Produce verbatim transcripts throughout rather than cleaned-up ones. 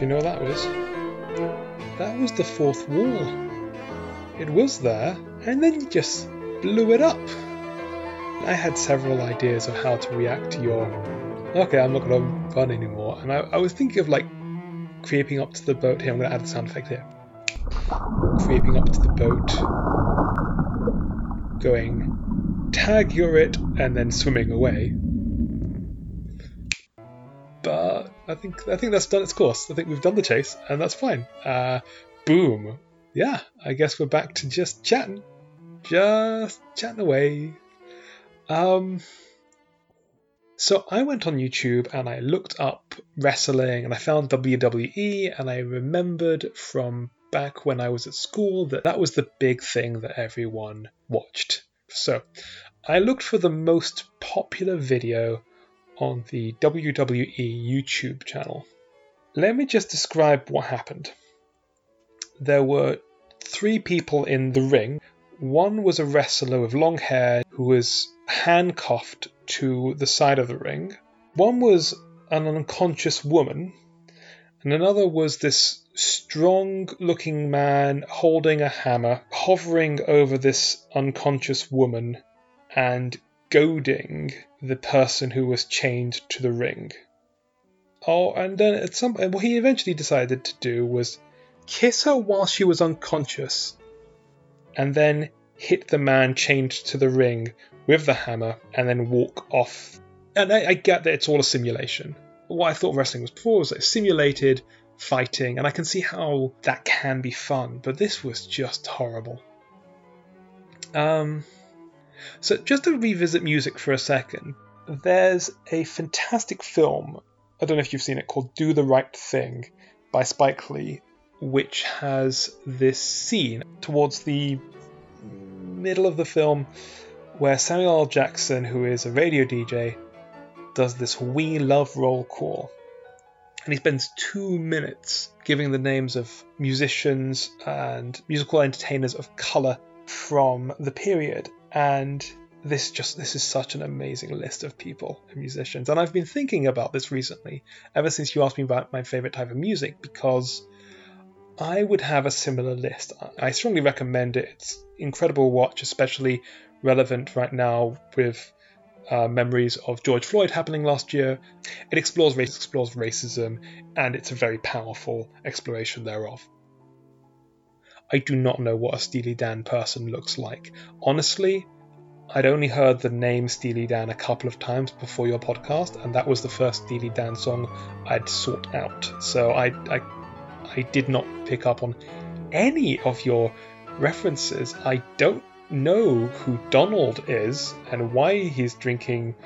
Do you know what that was? That was the fourth wall. It was there, and then you just blew it up. I had several ideas of how to react to your, okay, I'm not going to have fun anymore. And I, I was thinking of, like, creeping up to the boat. Here, I'm going to add a sound effect here. Creeping up to the boat, going, tag, you're it, and then swimming away. But I think I think that's done its course. I think we've done the chase, and that's fine. Uh, boom. Yeah, I guess we're back to just chatting. Just chatting away. Um, so I went on YouTube and I looked up wrestling, and I found W W E, and I remembered from back when I was at school that that was the big thing that everyone watched. So I looked for the most popular video on the W W E YouTube channel. Let me just describe what happened. There were three people in the ring. One was a wrestler with long hair who was handcuffed to the side of the ring. One was an unconscious woman, and another was this strong-looking man holding a hammer, hovering over this unconscious woman and goading the person who was chained to the ring. Oh, and then at some point, what he eventually decided to do was kiss her while she was unconscious, and then hit the man chained to the ring with the hammer, and then walk off. And I, I get that it's all a simulation. What I thought wrestling was before was like simulated fighting, and I can see how that can be fun, but this was just horrible. Um... So just to revisit music for a second, there's a fantastic film, I don't know if you've seen it, called Do the Right Thing by Spike Lee, which has this scene towards the middle of the film where Samuel L. Jackson, who is a radio D J, does this "We Love Roll" call. And he spends two minutes giving the names of musicians and musical entertainers of colour from the period. And this just this is such an amazing list of people and musicians. And I've been thinking about this recently, ever since you asked me about my favourite type of music, because I would have a similar list. I strongly recommend it. It's incredible watch, especially relevant right now with uh, memories of George Floyd happening last year. It explores race, explores racism, and it's a very powerful exploration thereof. I do not know what a Steely Dan person looks like. Honestly, I'd only heard the name Steely Dan a couple of times before your podcast, and that was the first Steely Dan song I'd sought out. So I, I, I did not pick up on any of your references. I don't know who Donald is and why he's drinking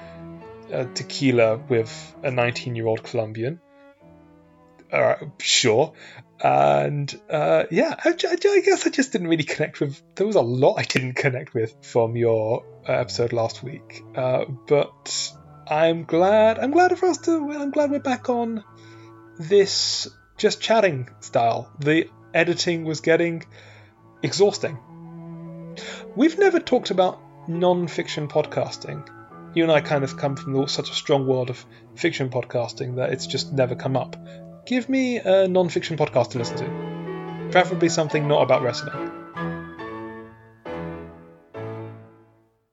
uh, tequila with a nineteen-year-old Colombian. Uh, sure. And uh, yeah, I, I guess I just didn't really connect with. There was a lot I didn't connect with from your episode last week. Uh, but I'm glad. I'm glad for us to. I'm glad we're back on this just chatting style. The editing was getting exhausting. We've never talked about non-fiction podcasting. You and I kind of come from the, such a strong world of fiction podcasting that it's just never come up. Give me a non-fiction podcast to listen to. Preferably something not about wrestling.